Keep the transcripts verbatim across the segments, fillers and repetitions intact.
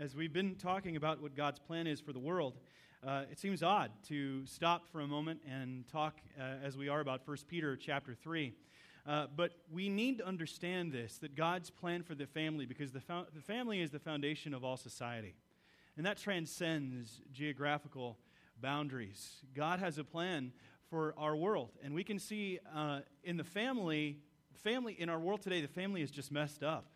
As we've been talking about what God's plan is for the world, uh, it seems odd to stop for a moment and talk uh, as we are about First Peter chapter three. Uh, but we need to understand this, that God's plan for the family, because the, fo- the family is the foundation of all society. And that transcends geographical boundaries. God has a plan for our world. And we can see uh, in the family, family, in our world today, the family is just messed up.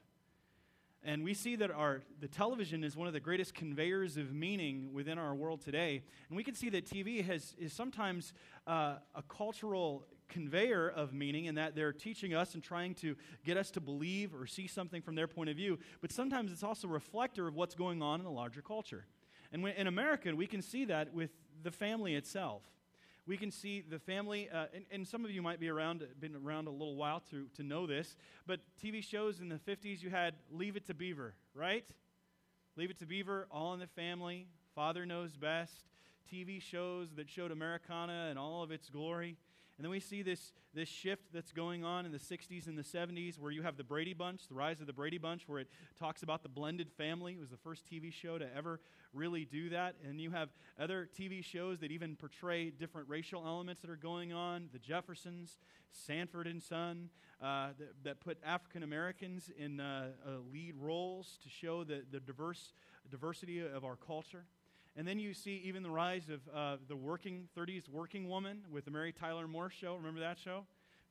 And we see that our the television is one of the greatest conveyors of meaning within our world today. And we can see that T V has is sometimes uh, a cultural conveyor of meaning, in that they're teaching us and trying to get us to believe or see something from their point of view. But sometimes it's also a reflector of what's going on in the larger culture. And when, in America, we can see that with the family itself. We can see the family, uh, and, and some of you might be around, been around a little while to, to know this, but T V shows in the fifties, you had Leave It to Beaver, right? Leave It to Beaver, All in the Family, Father Knows Best, T V shows that showed Americana and all of its glory. And then we see this, this shift that's going on in the sixties and the seventies, where you have the Brady Bunch, the rise of the Brady Bunch, where it talks about the blended family. It was the first T V show to ever really do that. And you have other T V shows that even portray different racial elements that are going on. The Jeffersons, Sanford and Son, uh, that, that put African Americans in uh, uh, lead roles to show the, the diverse diversity of our culture. And then you see even the rise of uh, the working thirties working woman with the Mary Tyler Moore show. Remember that show?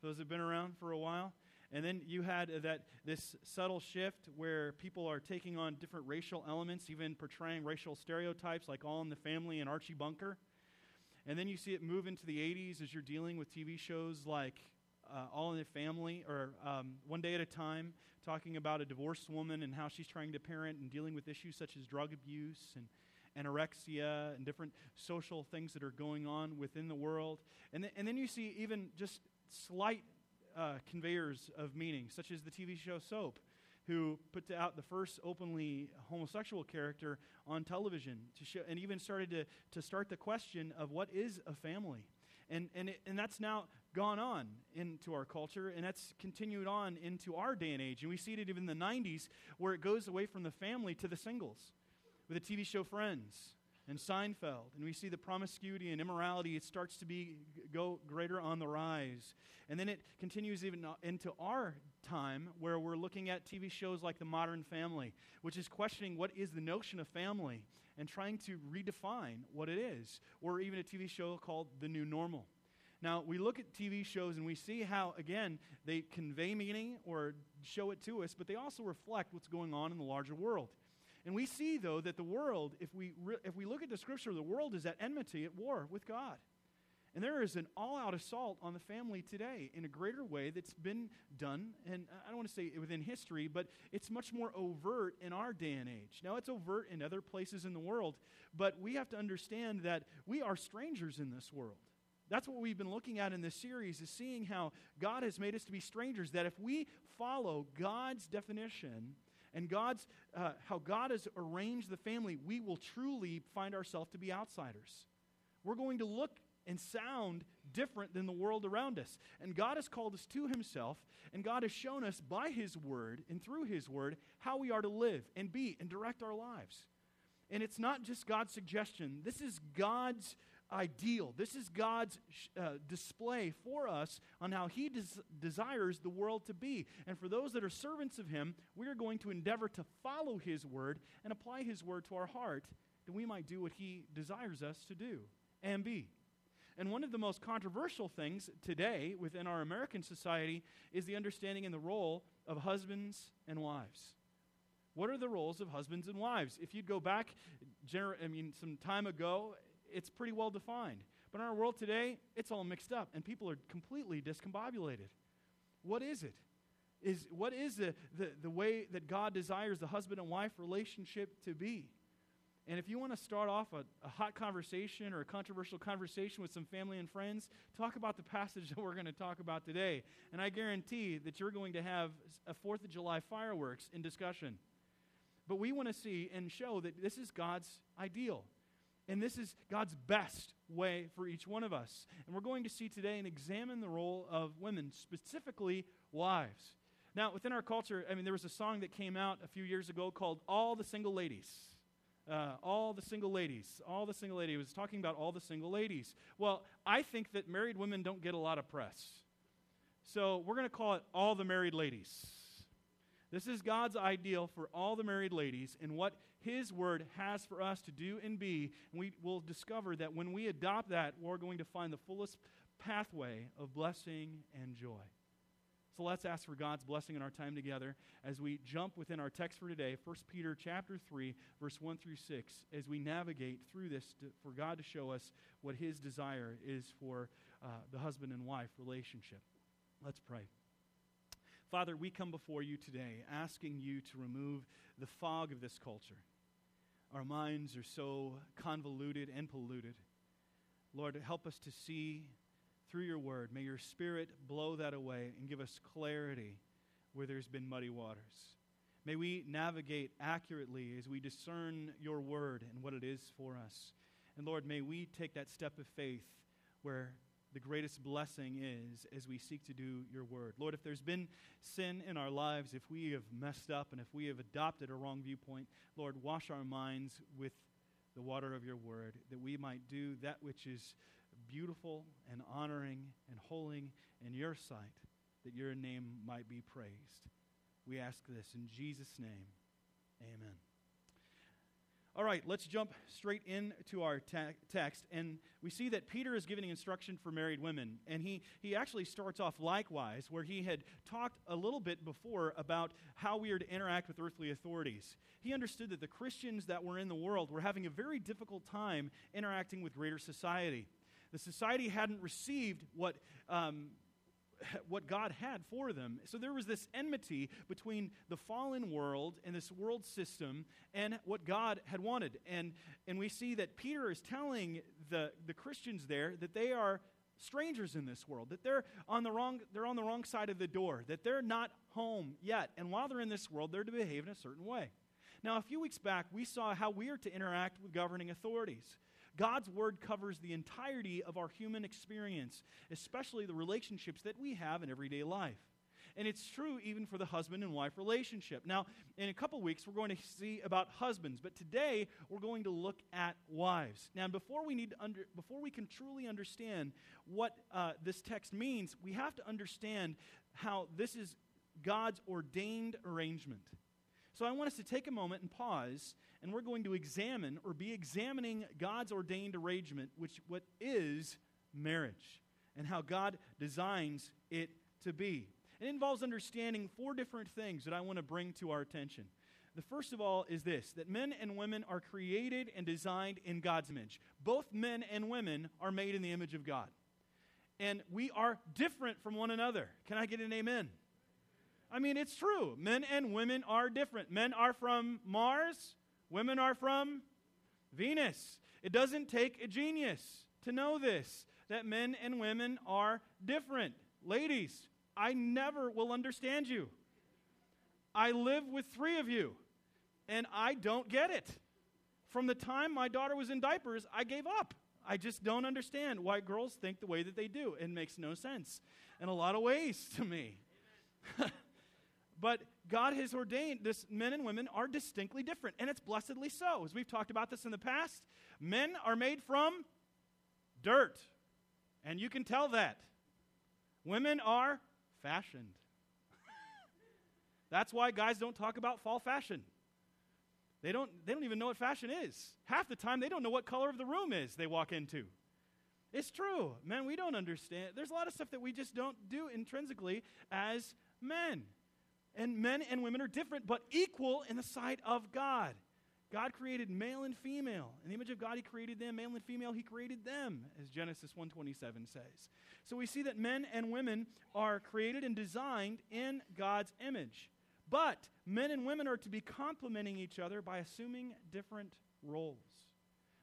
Those have been around for a while. And then you had uh, that this subtle shift where people are taking on different racial elements, even portraying racial stereotypes like All in the Family and Archie Bunker. And then you see it move into the eighties as you're dealing with T V shows like uh, All in the Family or um, One Day at a Time, talking about a divorced woman and how she's trying to parent and dealing with issues such as drug abuse and anorexia and different social things that are going on within the world. And, th- and then you see even just slight uh, conveyors of meaning, such as the T V show Soap, who put out the first openly homosexual character on television to show, and even started to, to start the question of what is a family. And, and, it, and that's now gone on into our culture, and that's continued on into our day and age. And we see it even in the nineties, where it goes away from the family to the singles, with the T V show Friends and Seinfeld, and we see the promiscuity and immorality. It starts to be go greater on the rise, and then it continues even into our time, where we're looking at T V shows like The Modern Family, which is questioning what is the notion of family and trying to redefine what it is, or even a T V show called The New Normal. Now, we look at T V shows and we see how, again, they convey meaning or show it to us, but they also reflect what's going on in the larger world. And we see, though, that the world, if we re- if we look at the scripture, the world is at enmity, at war with God. And there is an all-out assault on the family today in a greater way that's been done, and I don't want to say within history, but it's much more overt in our day and age. Now, it's overt in other places in the world, but we have to understand that we are strangers in this world. That's what we've been looking at in this series, is seeing how God has made us to be strangers, that if we follow God's definition and God's uh, how God has arranged the family, we will truly find ourselves to be outsiders. We're going to look and sound different than the world around us. And God has called us to himself, and God has shown us by his word and through his word how we are to live and be and direct our lives. And it's not just God's suggestion. This is God's ideal. This is God's uh, display for us on how he des- desires the world to be. And for those that are servants of him, we are going to endeavor to follow his word and apply his word to our heart, that we might do what he desires us to do and be. And one of the most controversial things today within our American society is the understanding and the role of husbands and wives. What are the roles of husbands and wives? If you'd go back gener- I mean, some time ago, it's pretty well defined. But in our world today, it's all mixed up, and people are completely discombobulated. What is it? Is what is the, the, the way that God desires the husband and wife relationship to be? And if you want to start off a, a hot conversation or a controversial conversation with some family and friends, talk about the passage that we're going to talk about today. And I guarantee that you're going to have a Fourth of July fireworks in discussion. But we want to see and show that this is God's ideal. And this is God's best way for each one of us. And we're going to see today and examine the role of women, specifically wives. Now, within our culture, I mean, there was a song that came out a few years ago called All the Single Ladies. Uh, all the single ladies, all the single ladies. He was talking about all the single ladies. Well, I think that married women don't get a lot of press. So we're going to call it all the married ladies. This is God's ideal for all the married ladies and what His Word has for us to do and be. And we will discover that when we adopt that, we're going to find the fullest pathway of blessing and joy. So let's ask for God's blessing in our time together as we jump within our text for today, First Peter chapter three, verse one through six, as we navigate through this to, for God to show us what His desire is for uh, the husband and wife relationship. Let's pray. Father, we come before You today asking You to remove the fog of this culture. Our minds are so convoluted and polluted. Lord, help us to see through Your Word. May Your Spirit blow that away and give us clarity where there's been muddy waters. May we navigate accurately as we discern Your Word and what it is for us. And Lord, may we take that step of faith where the greatest blessing is as we seek to do Your Word. Lord, if there's been sin in our lives, if we have messed up and if we have adopted a wrong viewpoint, Lord, wash our minds with the water of Your Word, that we might do that which is beautiful and honoring and holy in Your sight, that Your name might be praised. We ask this in Jesus' name. Amen. All right, let's jump straight into our te- text. And we see that Peter is giving instruction for married women. And he, he actually starts off likewise, where he had talked a little bit before about how we are to interact with earthly authorities. He understood that the Christians that were in the world were having a very difficult time interacting with greater society. The society hadn't received what um, what God had for them. So there was this enmity between the fallen world and this world system and what God had wanted. And and we see that Peter is telling the, the Christians there that they are strangers in this world, that they're on the wrong they're on the wrong side of the door, that they're not home yet. And while they're in this world, they're to behave in a certain way. Now, a few weeks back, we saw how we are to interact with governing authorities. God's Word covers the entirety of our human experience, especially the relationships that we have in everyday life. And it's true even for the husband and wife relationship. Now, in a couple weeks, we're going to see about husbands, but today we're going to look at wives. Now, before we, need to under, before we can truly understand what uh, this text means, we have to understand how this is God's ordained arrangement. So I want us to take a moment and pause, and we're going to examine or be examining God's ordained arrangement, which what is marriage, and how God designs it to be. It involves understanding four different things that I want to bring to our attention. The first of all is this, that men and women are created and designed in God's image. Both men and women are made in the image of God. And we are different from one another. Can I get an amen? I mean, it's true. Men and women are different. Men are from Mars. Women are from Venus. It doesn't take a genius to know this, that men and women are different. Ladies, I never will understand you. I live with three of you, and I don't get it. From the time my daughter was in diapers, I gave up. I just don't understand why girls think the way that they do. It makes no sense in a lot of ways to me. But God has ordained this, men and women are distinctly different, and it's blessedly so. As we've talked about this in the past, men are made from dirt, and you can tell that. Women are fashioned. That's why guys don't talk about fall fashion. They don't, they don't even know what fashion is. Half the time, they don't know what color of the room is they walk into. It's true. Men, we don't understand. There's a lot of stuff that we just don't do intrinsically as men. And men and women are different, but equal in the sight of God. God created male and female. In the image of God, He created them. Male and female, He created them, as Genesis one twenty-seven says. So we see that men and women are created and designed in God's image. But men and women are to be complementing each other by assuming different roles.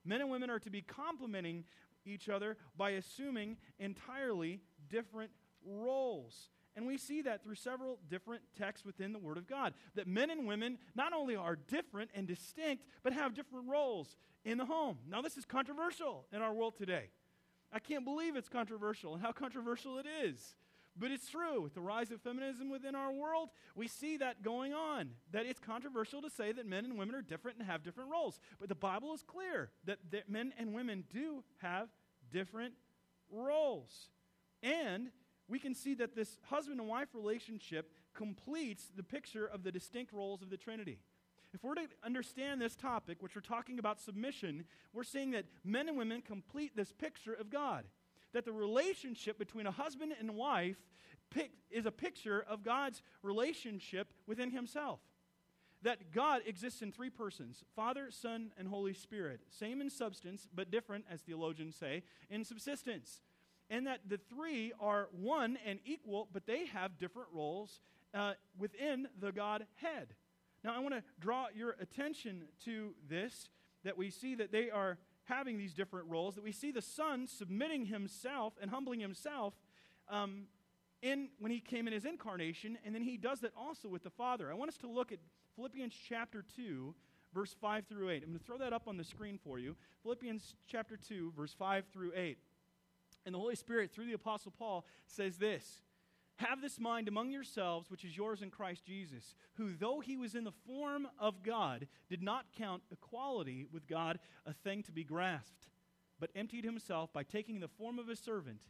Men and women are to be complementing each other by assuming entirely different roles. And we see that through several different texts within the Word of God, that men and women not only are different and distinct, but have different roles in the home. Now, this is controversial in our world today. I can't believe it's controversial and how controversial it is. But it's true. With the rise of feminism within our world, we see that going on, that it's controversial to say that men and women are different and have different roles. But the Bible is clear that, that men and women do have different roles. And we can see that this husband and wife relationship completes the picture of the distinct roles of the Trinity. If we're to understand this topic, which we're talking about submission, we're seeing that men and women complete this picture of God. That the relationship between a husband and wife pic- is a picture of God's relationship within himself. That God exists in three persons, Father, Son, and Holy Spirit. Same in substance, but different, as theologians say, in subsistence. And that the three are one and equal, but they have different roles uh, within the Godhead. Now, I want to draw your attention to this, that we see that they are having these different roles, that we see the Son submitting himself and humbling himself um, in when he came in his incarnation, and then he does that also with the Father. I want us to look at Philippians chapter two, verse five through eight. I'm going to throw that up on the screen for you. Philippians chapter two, verse five through eight. And the Holy Spirit, through the Apostle Paul, says this, "Have this mind among yourselves, which is yours in Christ Jesus, who, though he was in the form of God, did not count equality with God a thing to be grasped, but emptied himself by taking the form of a servant,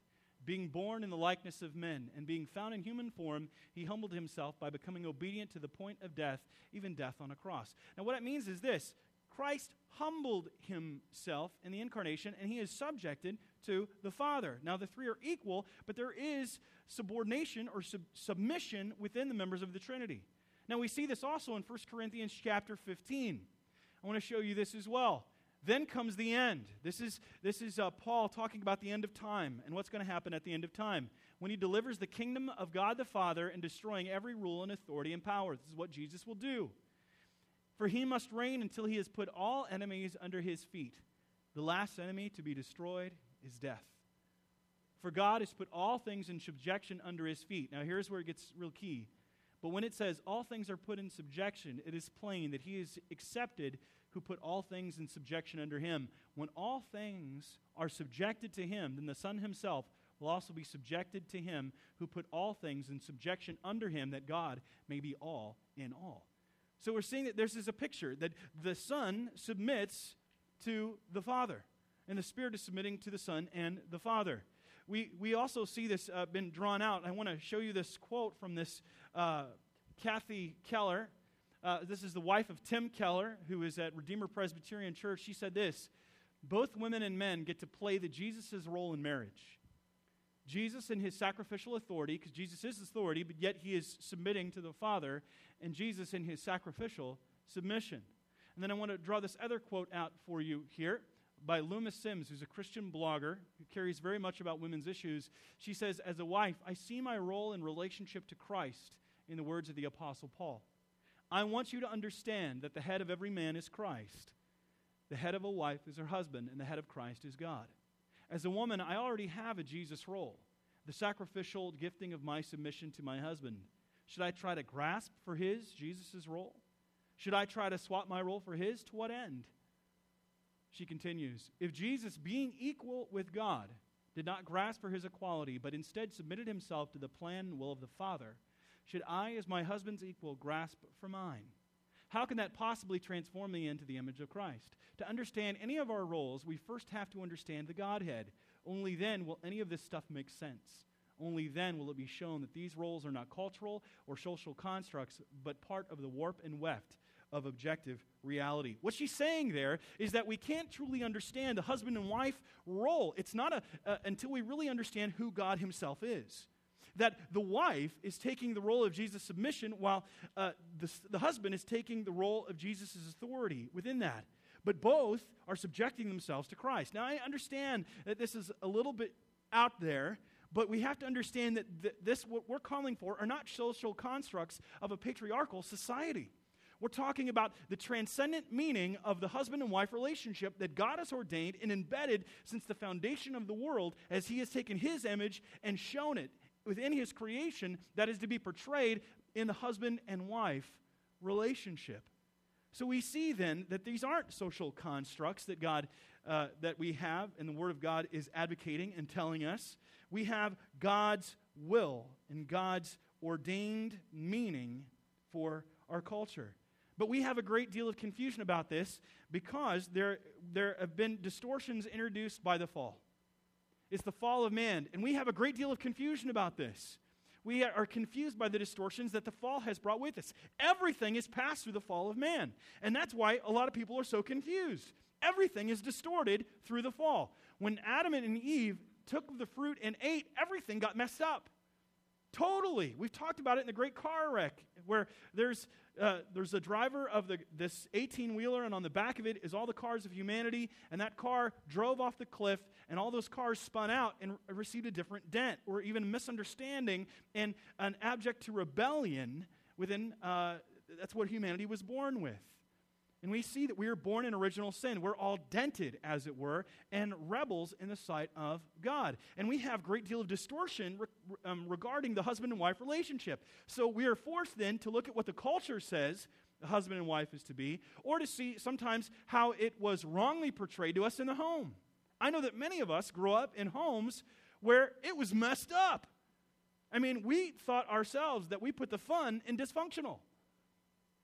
being born in the likeness of men, and being found in human form, he humbled himself by becoming obedient to the point of death, even death on a cross." Now, what it means is this. Christ humbled himself in the incarnation, and he is subjected to the Father. Now, the three are equal, but there is subordination or sub- submission within the members of the Trinity. Now, we see this also in First Corinthians chapter fifteen. I want to show you this as well. Then comes the end. This is, this is uh, Paul talking about the end of time and what's going to happen at the end of time, when he delivers the kingdom of God the Father and destroying every rule and authority and power. This is what Jesus will do. "For he must reign until he has put all enemies under his feet. The last enemy to be destroyed is death. For God has put all things in subjection under his feet." Now here's where it gets real key. But when it says all things are put in subjection, it is plain that he is accepted who put all things in subjection under him. When all things are subjected to him, then the Son himself will also be subjected to him who put all things in subjection under him, that God may be all in all. So we're seeing that this is a picture, that the Son submits to the Father, and the Spirit is submitting to the Son and the Father. We we also see this uh, been drawn out. I want to show you this quote from this uh, Kathy Keller. Uh, this is the wife of Tim Keller, who is at Redeemer Presbyterian Church. She said this, "Both women and men get to play the Jesus' role in marriage. Jesus and his sacrificial authority," because Jesus is authority, but yet he is submitting to the Father, and Jesus in his sacrificial submission. And then I want to draw this other quote out for you here by Loomis Sims, who's a Christian blogger who cares very much about women's issues. She says, "As a wife, I see my role in relationship to Christ in the words of the Apostle Paul. I want you to understand that the head of every man is Christ. The head of a wife is her husband, and the head of Christ is God. As a woman, I already have a Jesus role, the sacrificial gifting of my submission to my husband. Should I try to grasp for his, Jesus' role? Should I try to swap my role for his? To what end?" She continues, "If Jesus, being equal with God, did not grasp for his equality, but instead submitted himself to the plan and will of the Father, should I, as my husband's equal, grasp for mine? How can that possibly transform me into the image of Christ? To understand any of our roles, we first have to understand the Godhead. Only then will any of this stuff make sense. Only then will it be shown that these roles are not cultural or social constructs, but part of the warp and weft of objective reality." What she's saying there is that we can't truly understand the husband and wife role. It's not a, uh, until we really understand who God himself is. That the wife is taking the role of Jesus' submission, while uh, the, the husband is taking the role of Jesus' authority within that. But both are subjecting themselves to Christ. Now, I understand that this is a little bit out there, but we have to understand that th- this, what we're calling for, are not social constructs of a patriarchal society. We're talking about the transcendent meaning of the husband and wife relationship that God has ordained and embedded since the foundation of the world, as he has taken his image and shown it within his creation, that is to be portrayed in the husband and wife relationship. So we see then that these aren't social constructs that God, uh, that we have, and the Word of God is advocating and telling us. We have God's will and God's ordained meaning for our culture. But we have a great deal of confusion about this because there, there have been distortions introduced by the fall. It's the fall of man, and we have a great deal of confusion about this. We are confused by the distortions that the fall has brought with us. Everything is passed through the fall of man, and that's why a lot of people are so confused. Everything is distorted through the fall. When Adam and Eve took the fruit and ate, everything got messed up. Totally. We've talked about it in the great car wreck, where there's uh, there's a driver of the this eighteen-wheeler, and on the back of it is all the cars of humanity, and that car drove off the cliff, and all those cars spun out and received a different dent, or even misunderstanding, and an abject to rebellion within, uh, that's what humanity was born with. And we see that we are born in original sin. We're all dented, as it were, and rebels in the sight of God. And we have a great deal of distortion re- um, regarding the husband and wife relationship. So we are forced then to look at what the culture says the husband and wife is to be, or to see sometimes how it was wrongly portrayed to us in the home. I know that many of us grew up in homes where it was messed up. I mean, we thought ourselves that we put the fun in dysfunctional.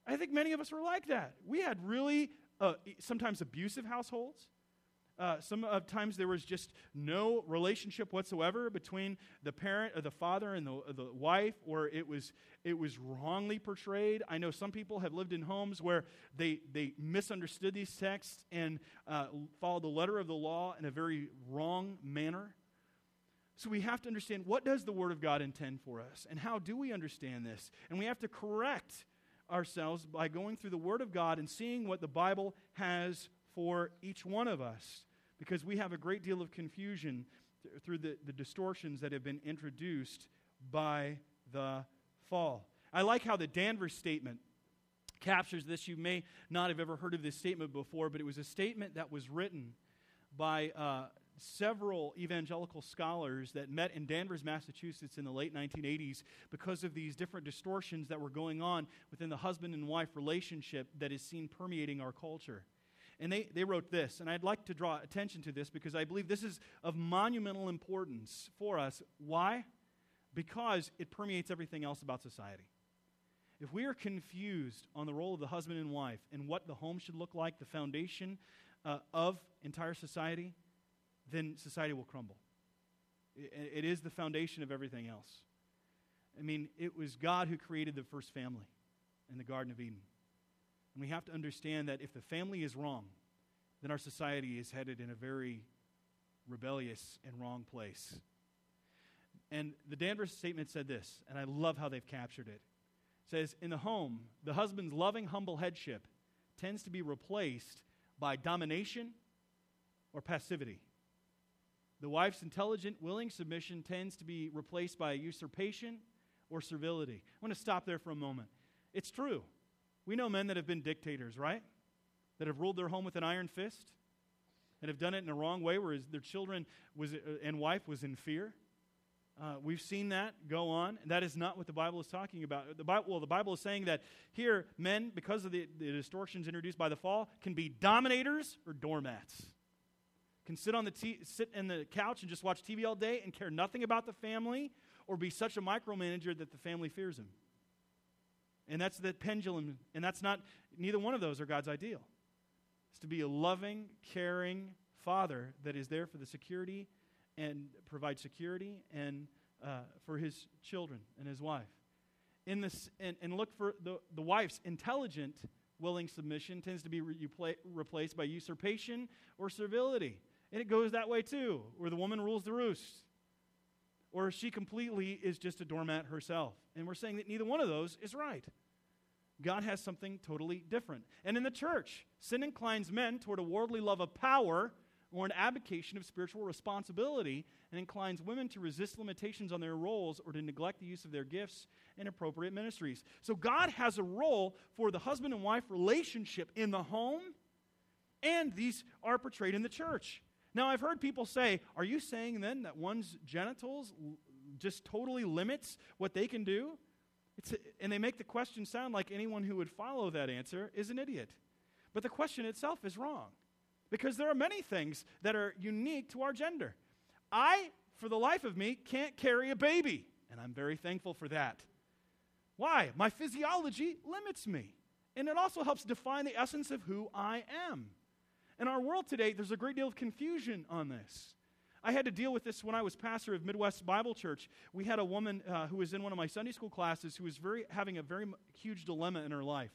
I think many of us were like that. We had really uh, sometimes abusive households. Uh, sometimes there was just no relationship whatsoever between the parent, or the father, and the, the wife, or it was it was wrongly portrayed. I know some people have lived in homes where they they misunderstood these texts and uh, followed the letter of the law in a very wrong manner. So we have to understand, what does the Word of God intend for us, and how do we understand this? And we have to correct ourselves by going through the Word of God and seeing what the Bible has for each one of us, because we have a great deal of confusion th- through the, the distortions that have been introduced by the fall. I like how the Danvers statement captures this. You may not have ever heard of this statement before, but it was a statement that was written by uh, several evangelical scholars that met in Danvers, Massachusetts in the late nineteen eighties because of these different distortions that were going on within the husband and wife relationship that is seen permeating our culture. And they, they wrote this, and I'd like to draw attention to this because I believe this is of monumental importance for us. Why? Because it permeates everything else about society. If we are confused on the role of the husband and wife and what the home should look like, the foundation uh, of entire society, then society will crumble. It, it is the foundation of everything else. I mean, it was God who created the first family in the Garden of Eden. And we have to understand that if the family is wrong, then our society is headed in a very rebellious and wrong place. And the Danvers statement said this, and I love how they've captured it. It says, in the home, the husband's loving, humble headship tends to be replaced by domination or passivity. The wife's intelligent, willing submission tends to be replaced by usurpation or servility. I want to stop there for a moment. It's true. We know men that have been dictators, right? That have ruled their home with an iron fist, and have done it in the wrong way, where their children was and wife was in fear. Uh, we've seen that go on, and that is not what the Bible is talking about. The Bible, well, the Bible is saying that here, men, because of the, the distortions introduced by the fall, can be dominators or doormats. Can sit on the t- sit in the couch and just watch T V all day and care nothing about the family, or be such a micromanager that the family fears him. And that's the pendulum, and that's not, neither one of those are God's ideal. It's to be a loving, caring father that is there for the security and provide security and uh, for his children and his wife. In this, and, and look for the, the wife's intelligent, willing submission tends to be re- repla- replaced by usurpation or servility. And it goes that way too, where the woman rules the roost, or she completely is just a doormat herself. And we're saying that neither one of those is right. God has something totally different. And in the church, sin inclines men toward a worldly love of power or an abdication of spiritual responsibility, and inclines women to resist limitations on their roles or to neglect the use of their gifts and appropriate ministries. So God has a role for the husband and wife relationship in the home, and these are portrayed in the church. Now, I've heard people say, are you saying then that one's genitals l- just totally limits what they can do? It's a, and they make the question sound like anyone who would follow that answer is an idiot. But the question itself is wrong, because there are many things that are unique to our gender. I, for the life of me, can't carry a baby. and I'm very thankful for that. Why? My physiology limits me, and it also helps define the essence of who I am. In our world today, there's a great deal of confusion on this. I had to deal with this when I was pastor of Midwest Bible Church. We had a woman uh, who was in one of my Sunday school classes who was very having a very huge dilemma in her life.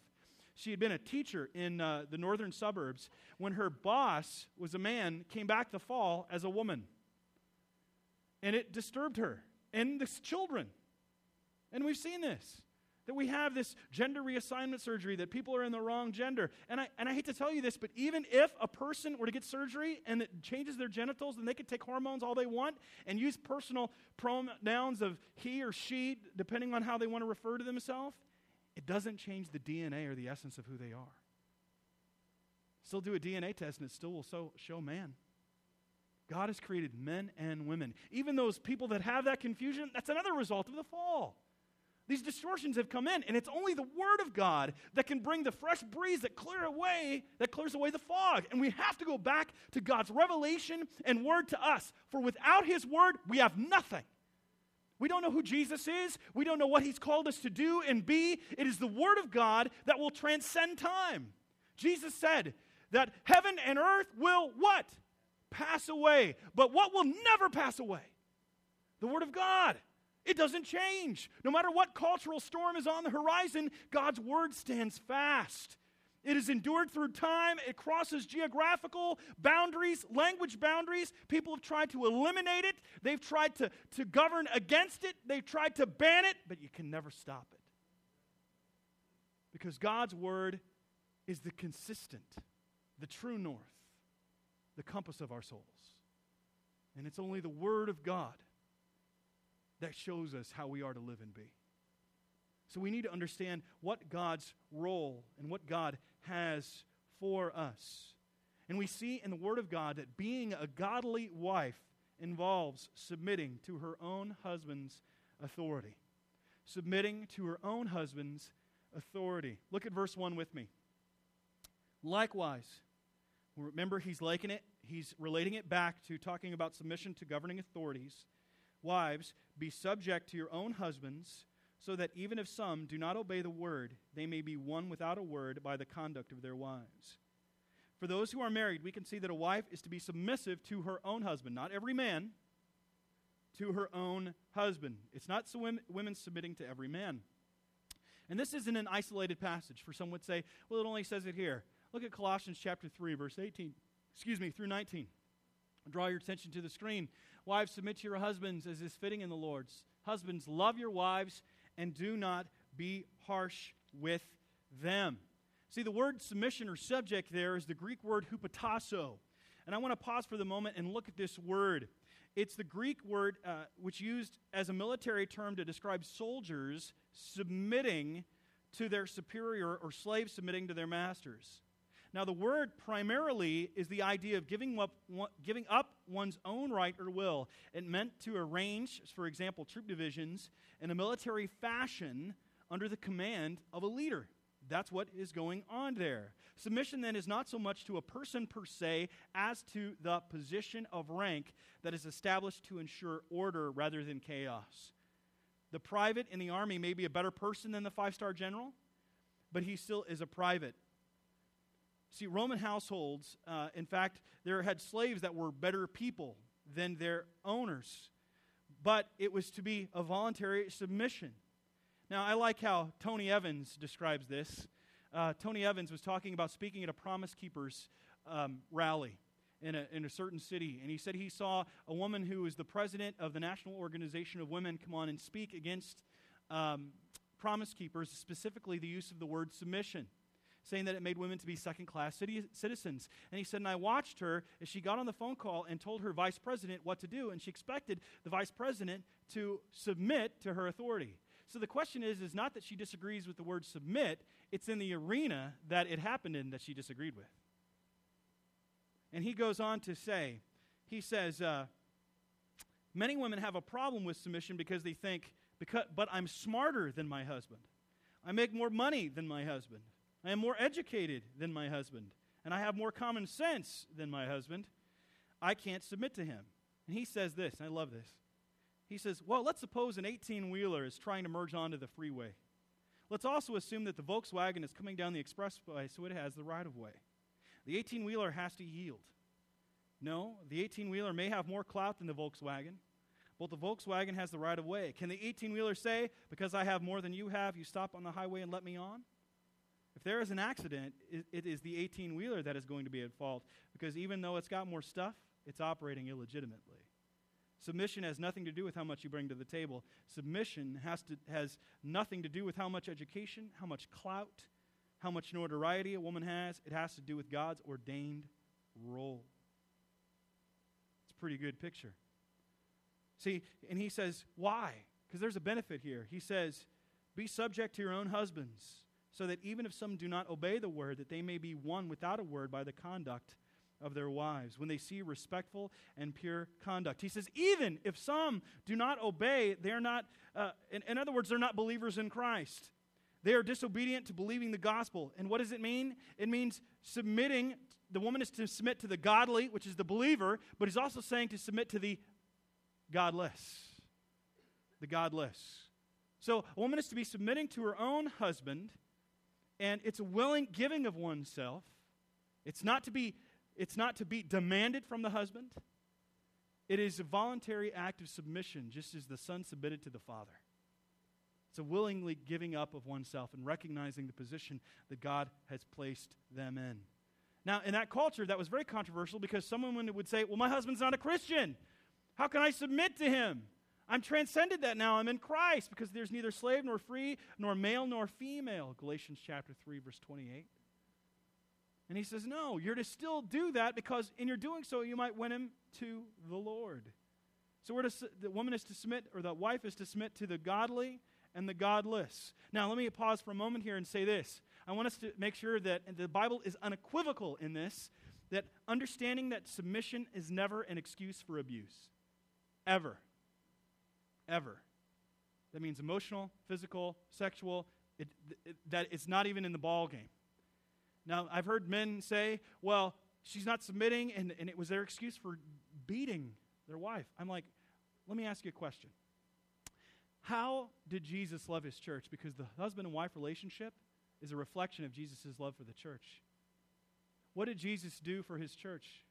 She had been a teacher in uh, the northern suburbs when her boss was a man, came back the fall as a woman. And it disturbed her and the children. And we've seen this, that we have this gender reassignment surgery, that people are in the wrong gender. And I, and I hate to tell you this, but even if a person were to get surgery and it changes their genitals, then they could take hormones all they want and use personal pronouns of he or she, depending on how they want to refer to themselves. It doesn't change the D N A or the essence of who they are. Still do a D N A test and it still will so show man. God has created men and women. Even those people that have that confusion, that's another result of the fall. These distortions have come in, and it's only the Word of God that can bring the fresh breeze that clear away, that clears away the fog. And we have to go back to God's revelation and Word to us. For without His Word, we have nothing. We don't know who Jesus is. We don't know what He's called us to do and be. It is the Word of God that will transcend time. Jesus said that heaven and earth will what? Pass away. But what will never pass away? The Word of God. It doesn't change. No matter what cultural storm is on the horizon, God's Word stands fast. It is endured through time. It crosses geographical boundaries, language boundaries. People have tried to eliminate it. They've tried to, to govern against it. They've tried to ban it, but you can never stop it. Because God's Word is the consistent, the true north, the compass of our souls. And it's only the Word of God that shows us how we are to live and be. So we need to understand what God's role and what God has for us. And we see in the Word of God that being a godly wife involves submitting to her own husband's authority. Submitting to her own husband's authority. Look at verse one with me. Likewise, remember he's liking it, he's relating it back to talking about submission to governing authorities. Wives, be subject to your own husbands, so that even if some do not obey the word, they may be won without a word by the conduct of their wives. For those who are married, we can see that a wife is to be submissive to her own husband, not every man, to her own husband. It's not women submitting to every man. And this isn't an isolated passage. For some would say, well, it only says it here. Look at Colossians chapter three, verse eighteen, excuse me, through nineteen. Draw your attention to the screen. Wives, submit to your husbands as is fitting in the Lord's. Husbands, love your wives and do not be harsh with them. See, the word submission or subject there is the Greek word hupotasso. And I want to pause for the moment and look at this word. It's the Greek word uh, which used as a military term to describe soldiers submitting to their superior or slaves submitting to their masters. Now, the word primarily is the idea of giving up, giving up one's own right or will. It meant to arrange, for example, troop divisions in a military fashion under the command of a leader. That's what is going on there. Submission, then, is not so much to a person per se as to the position of rank that is established to ensure order rather than chaos. The private in the army may be a better person than the five-star general, but he still is a private. See, Roman households, uh, in fact, there had slaves that were better people than their owners, but it was to be a voluntary submission. Now, I like how Tony Evans describes this. Uh, Tony Evans was talking about speaking at a Promise Keepers um, rally in a, in a certain city, and he said he saw a woman who was the president of the National Organization of Women come on and speak against um, Promise Keepers, specifically the use of the word submission, saying that it made women to be second-class city citizens. And he said, and I watched her as she got on the phone call and told her vice president what to do, and she expected the vice president to submit to her authority. So the question is, is not that she disagrees with the word submit, it's in the arena that it happened in that she disagreed with. And he goes on to say, he says, uh, many women have a problem with submission because they think, because, but I'm smarter than my husband. I make more money than my husband. I am more educated than my husband, and I have more common sense than my husband. I can't submit to him. And he says this, and I love this. He says, well, let's suppose an eighteen-wheeler is trying to merge onto the freeway. Let's also assume that the Volkswagen is coming down the expressway, so it has the right-of-way. The eighteen-wheeler has to yield. No, the eighteen-wheeler may have more clout than the Volkswagen, but the Volkswagen has the right-of-way. Can the eighteen-wheeler say, because I have more than you have, you stop on the highway and let me on? If there is an accident, it, it is the eighteen-wheeler that is going to be at fault, because even though it's got more stuff, it's operating illegitimately. Submission has nothing to do with how much you bring to the table. Submission has to has nothing to do with how much education, how much clout, how much notoriety a woman has. It has to do with God's ordained role. It's a pretty good picture. See, and he says, why? Because there's a benefit here. He says, be subject to your own husbands, so that even if some do not obey the word, that they may be won without a word by the conduct of their wives, when they see respectful and pure conduct. He says, even if some do not obey, they're not, uh, in, in other words, they're not believers in Christ. They are disobedient to believing the gospel. And what does it mean? It means submitting. The woman is to submit to the godly, which is the believer, but he's also saying to submit to the godless. The godless. So a woman is to be submitting to her own husband, and it's a willing giving of oneself. It's not to be It's not to be demanded from the husband. It is a voluntary act of submission, just as the son submitted to the father. It's a willingly giving up of oneself and recognizing the position that God has placed them in. Now, in that culture, that was very controversial because someone would say, well, my husband's not a Christian. How can I submit to him? I'm transcended that now. I'm in Christ because there's neither slave nor free, nor male nor female. Galatians chapter three, verse twenty-eight. And he says, no, you're to still do that because in your doing so, you might win him to the Lord. So we're to, the woman is to submit, or the wife is to submit to the godly and the godless. Now, let me pause for a moment here and say this. I want us to make sure that the Bible is unequivocal in this, that understanding that submission is never an excuse for abuse. Ever. Ever. That means emotional, physical, sexual, it, it, that it's not even in the ballgame. Now, I've heard men say, well, she's not submitting, and, and it was their excuse for beating their wife. I'm like, let me ask you a question. How did Jesus love his church? Because the husband and wife relationship is a reflection of Jesus' love for the church. What did Jesus do for his church?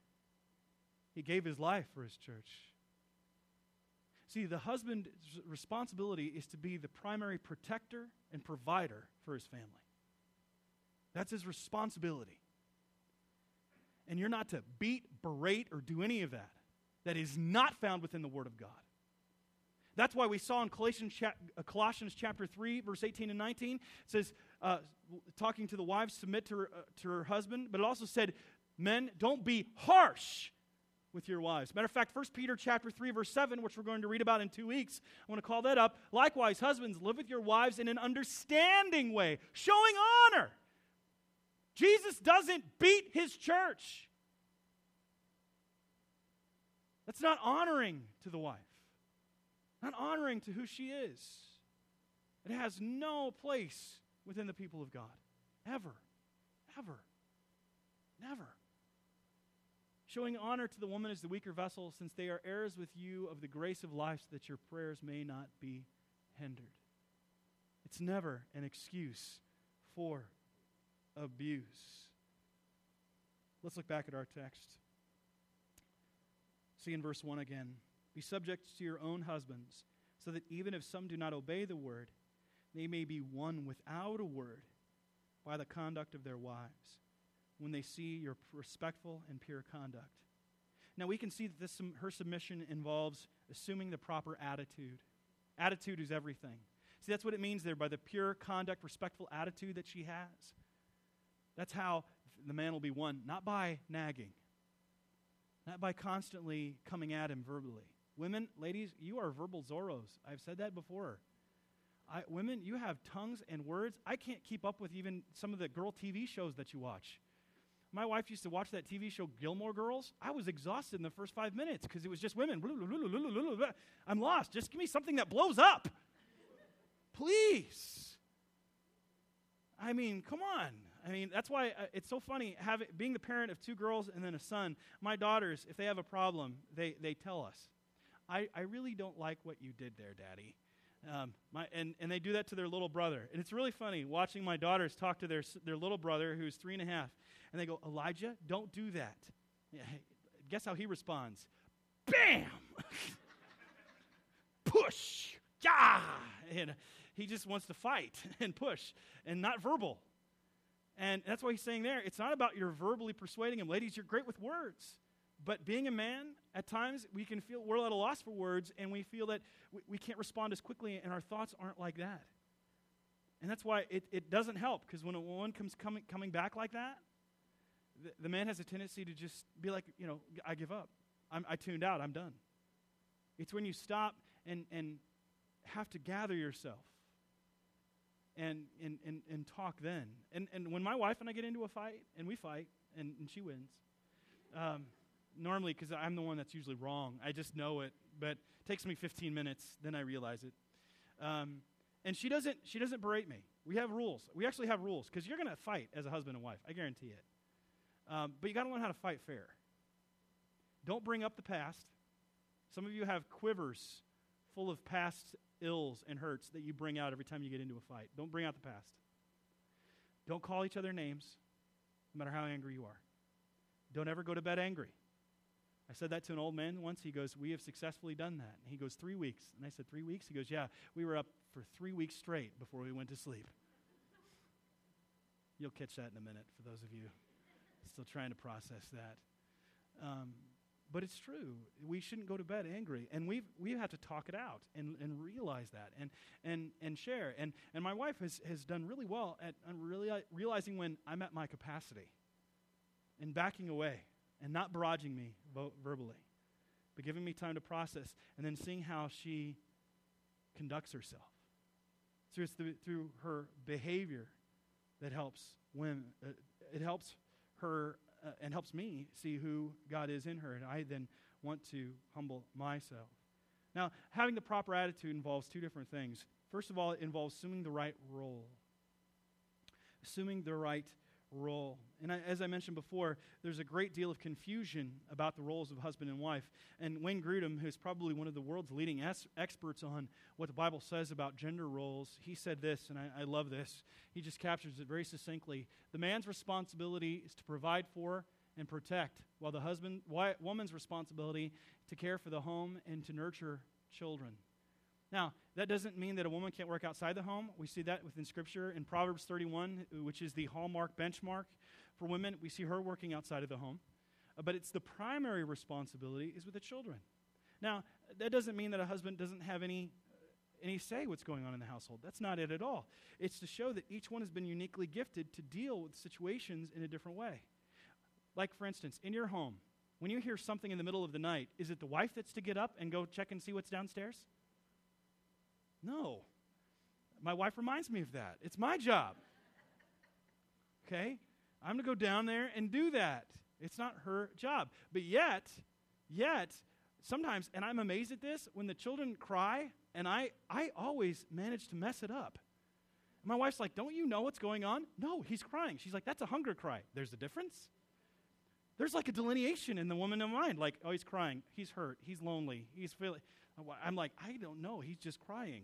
He gave his life for his church. See, the husband's responsibility is to be the primary protector and provider for his family. That's his responsibility. And you're not to beat, berate, or do any of that. That is not found within the Word of God. That's why we saw in Colossians, Colossians chapter three, verse eighteen and nineteen, it says, uh, talking to the wives, submit to her, uh, to her husband. But it also said, men, don't be harsh with your wives. Matter of fact, First Peter chapter three, verse seven, which we're going to read about in two weeks, I want to call that up. Likewise, husbands, live with your wives in an understanding way, showing honor. Jesus doesn't beat his church. That's not honoring to the wife. Not honoring to who she is. It has no place within the people of God. Ever. Ever. Never. Showing honor to the woman as the weaker vessel, since they are heirs with you of the grace of life, so that your prayers may not be hindered. It's never an excuse for abuse. Let's look back at our text. See in verse one again. Be subject to your own husbands, so that even if some do not obey the word, they may be won without a word by the conduct of their wives, when they see your respectful and pure conduct. Now we can see that this her submission involves assuming the proper attitude. Attitude is everything. See, that's what it means there by the pure conduct, respectful attitude that she has. That's how the man will be won, not by nagging, not by constantly coming at him verbally. Women, ladies, you are verbal Zorros. I've said that before. I, women, you have tongues and words. I can't keep up with even some of the girl T V shows that you watch. My wife used to watch that T V show Gilmore Girls. I was exhausted in the first five minutes because it was just women. I'm lost. Just give me something that blows up. Please. I mean, come on. I mean, that's why uh, it's so funny, having, being the parent of two girls and then a son. My daughters, if they have a problem, they, they tell us. I, I really don't like what you did there, Daddy. Um, my, and, and they do that to their little brother. And it's really funny watching my daughters talk to their their little brother who's three and a half. And they go, Elijah, don't do that. Yeah, guess how he responds? Bam! Push! Yeah! And he just wants to fight and push and not verbal. And that's why he's saying there, it's not about you're verbally persuading him. Ladies, you're great with words. But being a man, at times we can feel we're at a loss for words, and we feel that we, we can't respond as quickly, and our thoughts aren't like that. And that's why it, it doesn't help, because when a woman comes coming coming back like that, the, the man has a tendency to just be like, you know, I give up. I'm, I tuned out. I'm done. It's when you stop and and have to gather yourself and and and, and talk then. And and when my wife and I get into a fight, and we fight, and, and she wins. Um, Normally, because I'm the one that's usually wrong. I just know it, but it takes me fifteen minutes, then I realize it. Um, and she doesn't she doesn't berate me. We have rules. We actually have rules, because you're going to fight as a husband and wife. I guarantee it. Um, but you got to learn how to fight fair. Don't bring up the past. Some of you have quivers full of past ills and hurts that you bring out every time you get into a fight. Don't bring out the past. Don't call each other names, no matter how angry you are. Don't ever go to bed angry. I said that to an old man once. He goes, we have successfully done that. And he goes, three weeks. And I said, three weeks? He goes, yeah, we were up for three weeks straight before we went to sleep. You'll catch that in a minute for those of you still trying to process that. Um, but it's true. We shouldn't go to bed angry. And we've, we have to talk it out and, and realize that and and, and share. And, and my wife has, has done really well at really realizing when I'm at my capacity and backing away. And not barraging me vo- verbally, but giving me time to process, and then seeing how she conducts herself. So it's through, through her behavior that helps women. Uh, it helps her uh, and helps me see who God is in her, and I then want to humble myself. Now, having the proper attitude involves two different things. First of all, it involves assuming the right role. Assuming the right role. And I, as I mentioned before, there's a great deal of confusion about the roles of husband and wife. And Wayne Grudem, who's probably one of the world's leading es- experts on what the Bible says about gender roles, he said this, and I, I love this. He just captures it very succinctly. The man's responsibility is to provide for and protect, while the husband, wi- woman's responsibility to care for the home and to nurture children. Now, that doesn't mean that a woman can't work outside the home. We see that within Scripture. In Proverbs thirty-one, which is the hallmark benchmark for women, we see her working outside of the home. Uh, but it's the primary responsibility is with the children. Now, that doesn't mean that a husband doesn't have any, any say what's going on in the household. That's not it at all. It's to show that each one has been uniquely gifted to deal with situations in a different way. Like, for instance, in your home, when you hear something in the middle of the night, is it the wife that's to get up and go check and see what's downstairs? No. My wife reminds me of that. It's my job. Okay? I'm going to go down there and do that. It's not her job. But yet, yet, sometimes, and I'm amazed at this, when the children cry, and I, I always manage to mess it up. My wife's like, don't you know what's going on? No, he's crying. She's like, that's a hunger cry. There's a difference. There's like a delineation in the woman in mind. Like, oh, he's crying. He's hurt. He's lonely. He's feeling... I'm like, I don't know. He's just crying.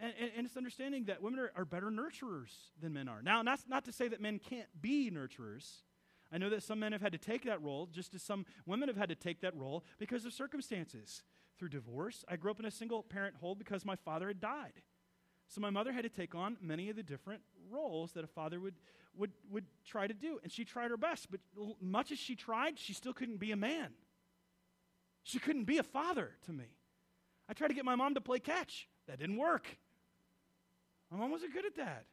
and, and, and it's understanding that women are, are better nurturers than men are. Now, that's not to say that men can't be nurturers. I know that some men have had to take that role, just as some women have had to take that role because of circumstances. Through divorce, I grew up in a single-parent home because my father had died. So my mother had to take on many of the different roles that a father would would would try to do. And she tried her best, but l- much as she tried, she still couldn't be a man. She couldn't be a father to me. I tried to get my mom to play catch. That didn't work. My mom wasn't good at that.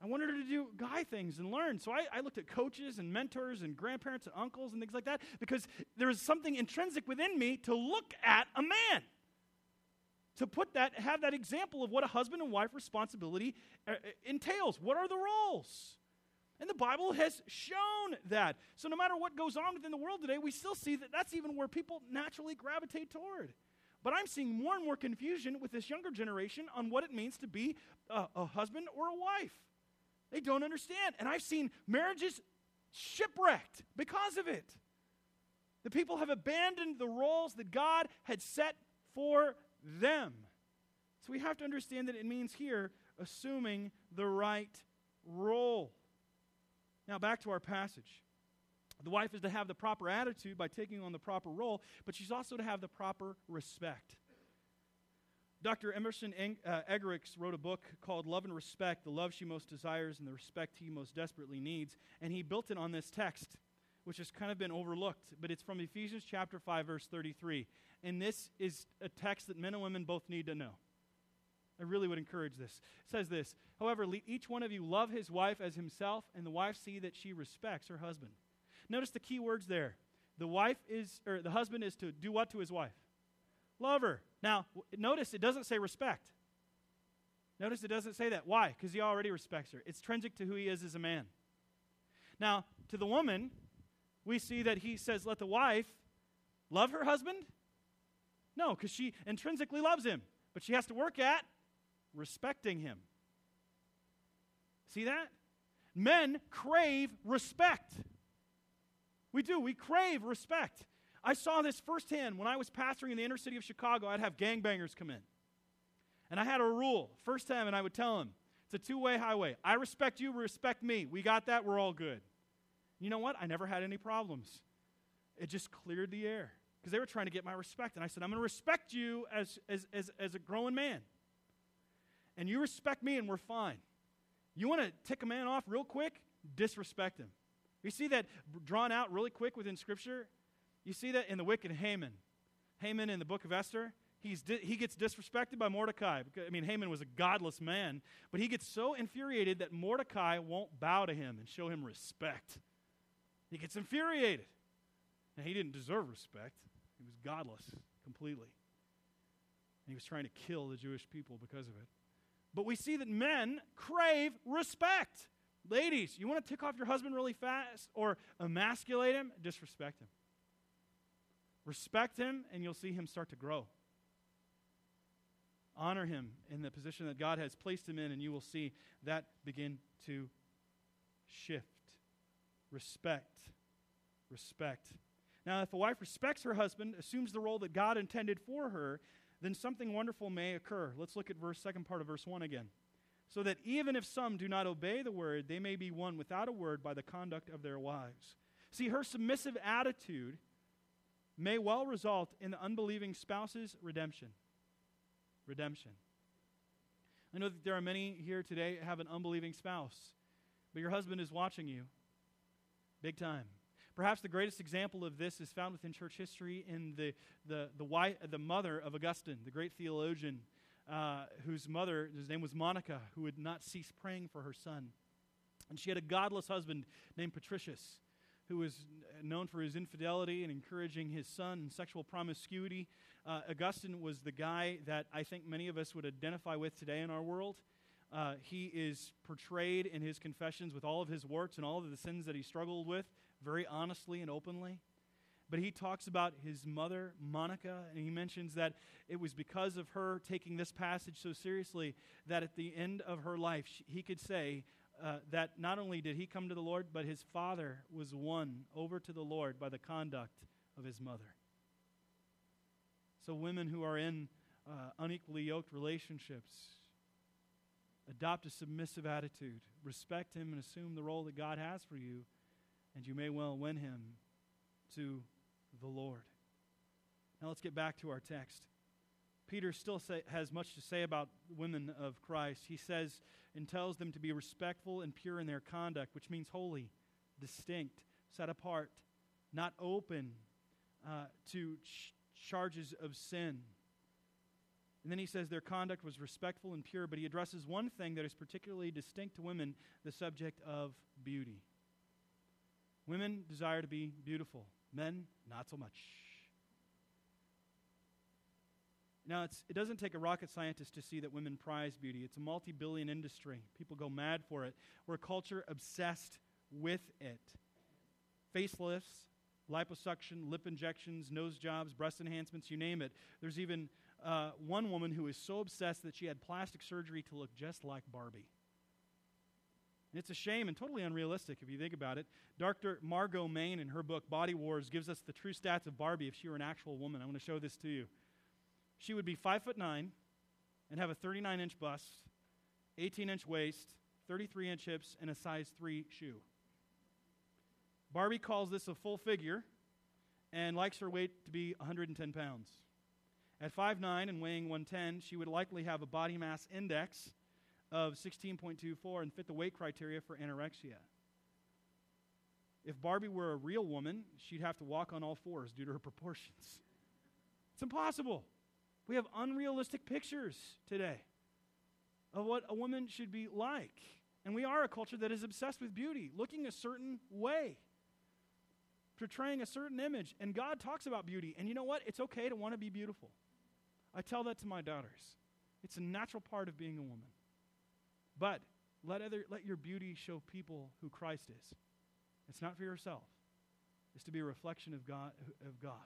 I wanted her to do guy things and learn. So I, I looked at coaches and mentors and grandparents and uncles and things like that because there was something intrinsic within me to look at a man, to put that, have that example of what a husband and wife responsibility uh, entails. What are the roles? And the Bible has shown that. So no matter what goes on within the world today, we still see that that's even where people naturally gravitate toward. But I'm seeing more and more confusion with this younger generation on what it means to be a, a husband or a wife. They don't understand. And I've seen marriages shipwrecked because of it. The people have abandoned the roles that God had set for them. So we have to understand that it means here assuming the right role. Now back to our passage. The wife is to have the proper attitude by taking on the proper role, but she's also to have the proper respect. Doctor Emerson Eng- uh, Eggerichs wrote a book called Love and Respect, The Love She Most Desires and the Respect He Most Desperately Needs, and he built it on this text, which has kind of been overlooked, but it's from Ephesians chapter five, verse thirty-three, and this is a text that men and women both need to know. I really would encourage this. It says this, however, le- each one of you love his wife as himself, and the wife see that she respects her husband. Notice the key words there. The wife is, or the husband is to do what to his wife? Love her. Now, w- notice it doesn't say respect. Notice it doesn't say that. Why? Because he already respects her. It's intrinsic to who he is as a man. Now, to the woman, we see that he says, let the wife love her husband? No, because she intrinsically loves him, but she has to work at respecting him. See that? Men crave respect. We do. We crave respect. I saw this firsthand when I was pastoring in the inner city of Chicago. I'd have gangbangers come in. And I had a rule, first time, and I would tell them, it's a two-way highway. I respect you, respect me. We got that. We're all good. You know what? I never had any problems. It just cleared the air because they were trying to get my respect. And I said, I'm going to respect you as, as, as, as a growing man. And you respect me, and we're fine. You want to tick a man off real quick? Disrespect him. You see that drawn out really quick within Scripture? You see that in the wicked Haman. Haman in the book of Esther, he's di- he gets disrespected by Mordecai. Because, I mean, Haman was a godless man, but he gets so infuriated that Mordecai won't bow to him and show him respect. He gets infuriated. And he didn't deserve respect. He was godless completely. And he was trying to kill the Jewish people because of it. But we see that men crave respect. Ladies, you want to tick off your husband really fast or emasculate him? Disrespect him. Respect him, and you'll see him start to grow. Honor him in the position that God has placed him in, and you will see that begin to shift. Respect. Respect. Now, if a wife respects her husband, assumes the role that God intended for her, then something wonderful may occur. Let's look at verse second part of verse one again. So that even if some do not obey the word, they may be won without a word by the conduct of their wives. See, her submissive attitude may well result in the unbelieving spouse's redemption. Redemption. I know that there are many here today who have an unbelieving spouse, but your husband is watching you big time. Perhaps the greatest example of this is found within church history in the, the, the, wife, the mother of Augustine, the great theologian, Uh, whose mother, whose name was Monica, who would not cease praying for her son. And she had a godless husband named Patricius, who was known for his infidelity and encouraging his son in sexual promiscuity. Uh, Augustine was the guy that I think many of us would identify with today in our world. Uh, he is portrayed in his confessions with all of his warts and all of the sins that he struggled with, very honestly and openly. But he talks about his mother, Monica, and he mentions that it was because of her taking this passage so seriously that at the end of her life, she, he could say uh, that not only did he come to the Lord, but his father was won over to the Lord by the conduct of his mother. So women who are in uh, unequally yoked relationships, adopt a submissive attitude, respect him, and assume the role that God has for you, and you may well win him to the Lord. Now let's get back to our text. Peter still say, has much to say about women of Christ. He says and tells them to be respectful and pure in their conduct, which means holy, distinct, set apart, not open uh, to ch- charges of sin. And then he says their conduct was respectful and pure, but he addresses one thing that is particularly distinct to women, the subject of beauty. Women desire to be beautiful. Men, not so much. Now, it's, it doesn't take a rocket scientist to see that women prize beauty. It's a multi-billion industry. People go mad for it. We're a culture obsessed with it. Facelifts, liposuction, lip injections, nose jobs, breast enhancements, you name it. There's even uh, one woman who is so obsessed that she had plastic surgery to look just like Barbie. It's a shame and totally unrealistic if you think about it. Doctor Margot Main, in her book Body Wars, gives us the true stats of Barbie if she were an actual woman. I want to show this to you. She would be five foot nine and have a thirty-nine inch bust, eighteen inch waist, thirty-three inch hips, and a size three shoe. Barbie calls this a full figure and likes her weight to be one hundred ten pounds. At five foot nine and weighing one hundred ten, she would likely have a body mass index of sixteen point two four and fit the weight criteria for anorexia. If Barbie were a real woman, she'd have to walk on all fours due to her proportions. It's impossible. We have unrealistic pictures today of what a woman should be like. And we are a culture that is obsessed with beauty, looking a certain way, portraying a certain image. And God talks about beauty. And you know what? It's okay to want to be beautiful. I tell that to my daughters. It's a natural part of being a woman. But let other let your beauty show people who Christ is. It's not for yourself. It's to be a reflection of God, of God.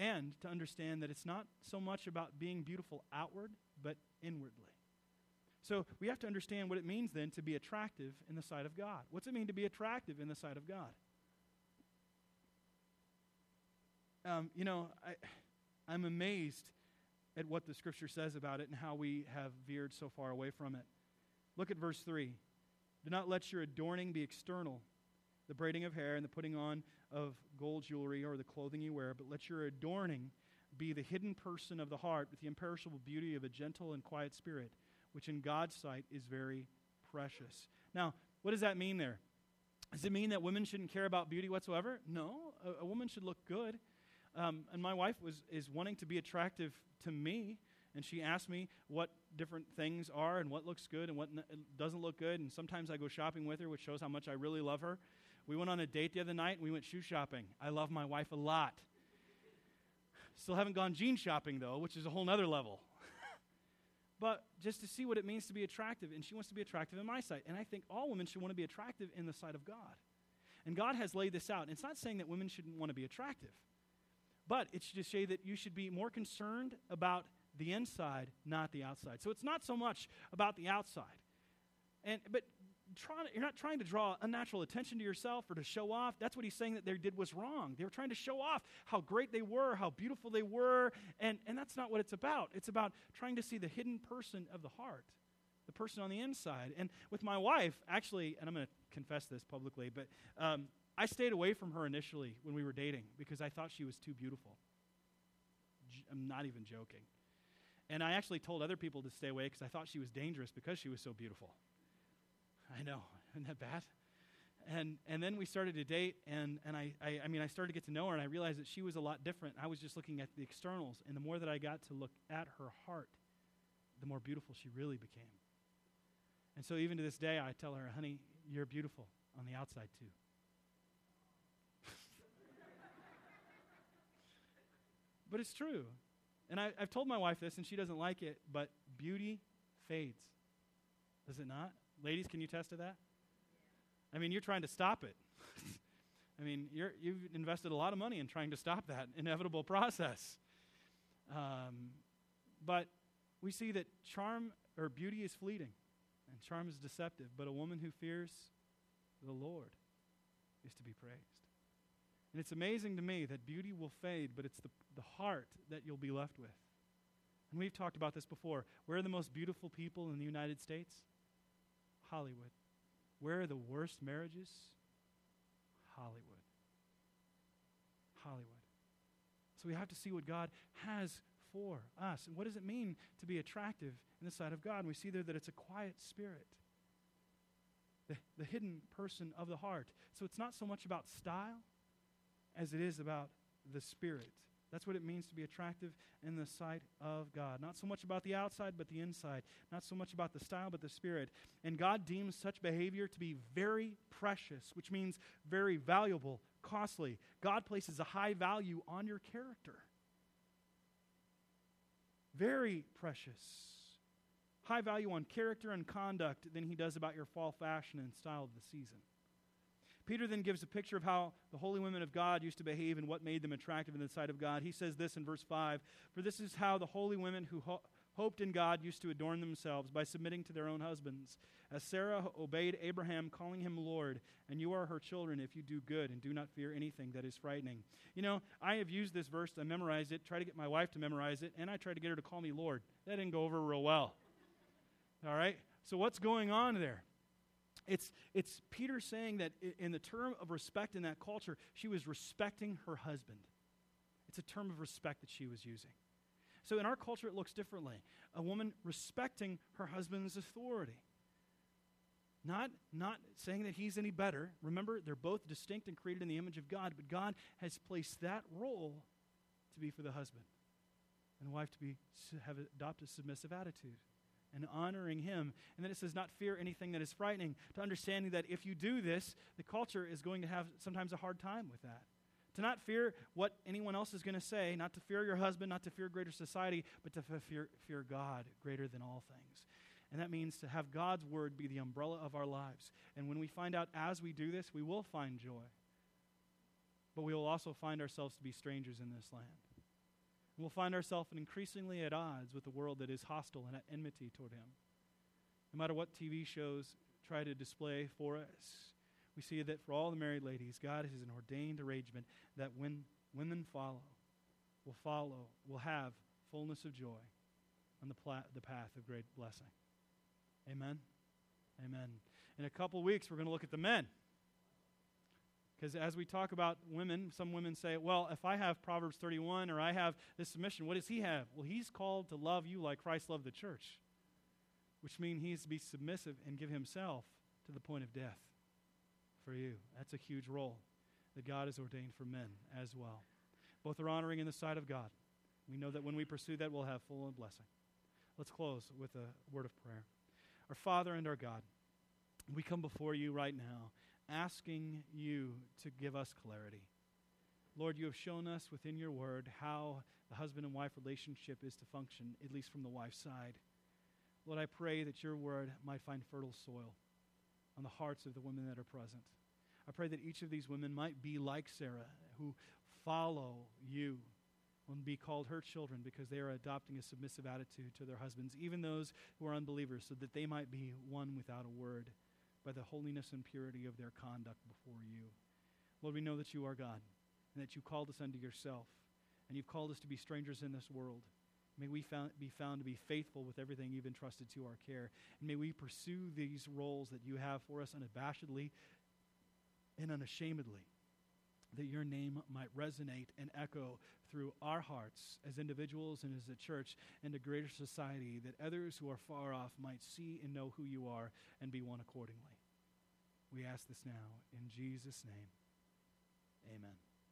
And to understand that it's not so much about being beautiful outward, but inwardly. So we have to understand what it means then to be attractive in the sight of God. What's it mean to be attractive in the sight of God? Um, you know, I, I'm amazed at what the Scripture says about it and how we have veered so far away from it. Look at verse three. Do not let your adorning be external, the braiding of hair and the putting on of gold jewelry or the clothing you wear, but let your adorning be the hidden person of the heart with the imperishable beauty of a gentle and quiet spirit, which in God's sight is very precious. Now, what does that mean there? Does it mean that women shouldn't care about beauty whatsoever? No, a, a woman should look good. Um, and my wife was is wanting to be attractive to me, and she asked me what different things are and what looks good and what n- doesn't look good, and sometimes I go shopping with her, which shows how much I really love her. We went on a date the other night, and we went shoe shopping. I love my wife a lot. Still haven't gone jean shopping, though, which is a whole nother level. But just to see what it means to be attractive, and she wants to be attractive in my sight, and I think all women should want to be attractive in the sight of God. And God has laid this out, and it's not saying that women shouldn't want to be attractive. But it should just say that you should be more concerned about the inside, not the outside. So it's not so much about the outside. and But try, you're not trying to draw unnatural attention to yourself or to show off. That's what he's saying that they did was wrong. They were trying to show off how great they were, how beautiful they were, and, and that's not what it's about. It's about trying to see the hidden person of the heart, the person on the inside. And with my wife, actually, and I'm going to confess this publicly, but... Um, I stayed away from her initially when we were dating because I thought she was too beautiful. J- I'm not even joking. And I actually told other people to stay away because I thought she was dangerous because she was so beautiful. I know, isn't that bad? And and then we started to date, and, and I, I, I mean, I started to get to know her, and I realized that she was a lot different. I was just looking at the externals, and the more that I got to look at her heart, the more beautiful she really became. And so even to this day, I tell her, honey, you're beautiful on the outside too. But it's true. And I, I've told my wife this, and she doesn't like it, but beauty fades. Does it not? Ladies, can you attest to that? Yeah. I mean, you're trying to stop it. I mean, you're, you've invested a lot of money in trying to stop that inevitable process. Um, but we see that charm or beauty is fleeting, and charm is deceptive. But a woman who fears the Lord is to be praised. And it's amazing to me that beauty will fade, but it's the, the heart that you'll be left with. And we've talked about this before. Where are the most beautiful people in the United States? Hollywood. Where are the worst marriages? Hollywood. Hollywood. So we have to see what God has for us. And what does it mean to be attractive in the sight of God? And we see there that it's a quiet spirit. The, the hidden person of the heart. So it's not so much about style, as it is about the Spirit. That's what it means to be attractive in the sight of God. Not so much about the outside, but the inside. Not so much about the style, but the Spirit. And God deems such behavior to be very precious, which means very valuable, costly. God places a high value on your character. Very precious. High value on character and conduct than he does about your fall fashion and style of the season. Peter then gives a picture of how the holy women of God used to behave and what made them attractive in the sight of God. He says this in verse five, "For this is how the holy women who ho- hoped in God used to adorn themselves by submitting to their own husbands, as Sarah obeyed Abraham, calling him Lord, and you are her children if you do good and do not fear anything that is frightening. You know, I have used this verse. I memorized it, tried to get my wife to memorize it, and I tried to get her to call me Lord. That didn't go over real well. All right? So what's going on there? It's it's Peter saying that in the term of respect in that culture, she was respecting her husband. It's a term of respect that she was using. So in our culture, it looks differently. A woman respecting her husband's authority. Not, not saying that he's any better. Remember, they're both distinct and created in the image of God, but God has placed that role to be for the husband and wife to be have adopt a submissive attitude and honoring him. And then it says, not fear anything that is frightening, to understanding that if you do this, the culture is going to have sometimes a hard time with that. To not fear what anyone else is going to say, not to fear your husband, not to fear greater society, but to fear, fear God greater than all things. And that means to have God's word be the umbrella of our lives. And when we find out as we do this, we will find joy. But we will also find ourselves to be strangers in this land. And we'll find ourselves increasingly at odds with the world that is hostile and at enmity toward him. No matter what T V shows try to display for us, we see that for all the married ladies, God has an ordained arrangement that when women follow, will follow, will have fullness of joy on the, pla- the path of great blessing. Amen? Amen. In a couple weeks, we're going to look at the men. Because as we talk about women, some women say, well, if I have Proverbs thirty-one or I have this submission, what does he have? Well, he's called to love you like Christ loved the church, which means he is to be submissive and give himself to the point of death. For you. That's a huge role that God has ordained for men as well. Both are honoring in the sight of God. We know that when we pursue that, we'll have full and blessing. Let's close with a word of prayer. Our Father and our God, we come before you right now asking you to give us clarity. Lord, you have shown us within your word how the husband and wife relationship is to function, at least from the wife's side. Lord, I pray that your word might find fertile soil on the hearts of the women that are present. I pray that each of these women might be like Sarah, who follow you and be called her children because they are adopting a submissive attitude to their husbands, even those who are unbelievers, so that they might be one without a word by the holiness and purity of their conduct before you. Lord, we know that you are God and that you called us unto yourself and you've called us to be strangers in this world. May we found, be found to be faithful with everything you've entrusted to our care. And may we pursue these roles that you have for us unabashedly and unashamedly, that your name might resonate and echo through our hearts as individuals and as a church and a greater society, that others who are far off might see and know who you are and be one accordingly. We ask this now in Jesus' name. Amen.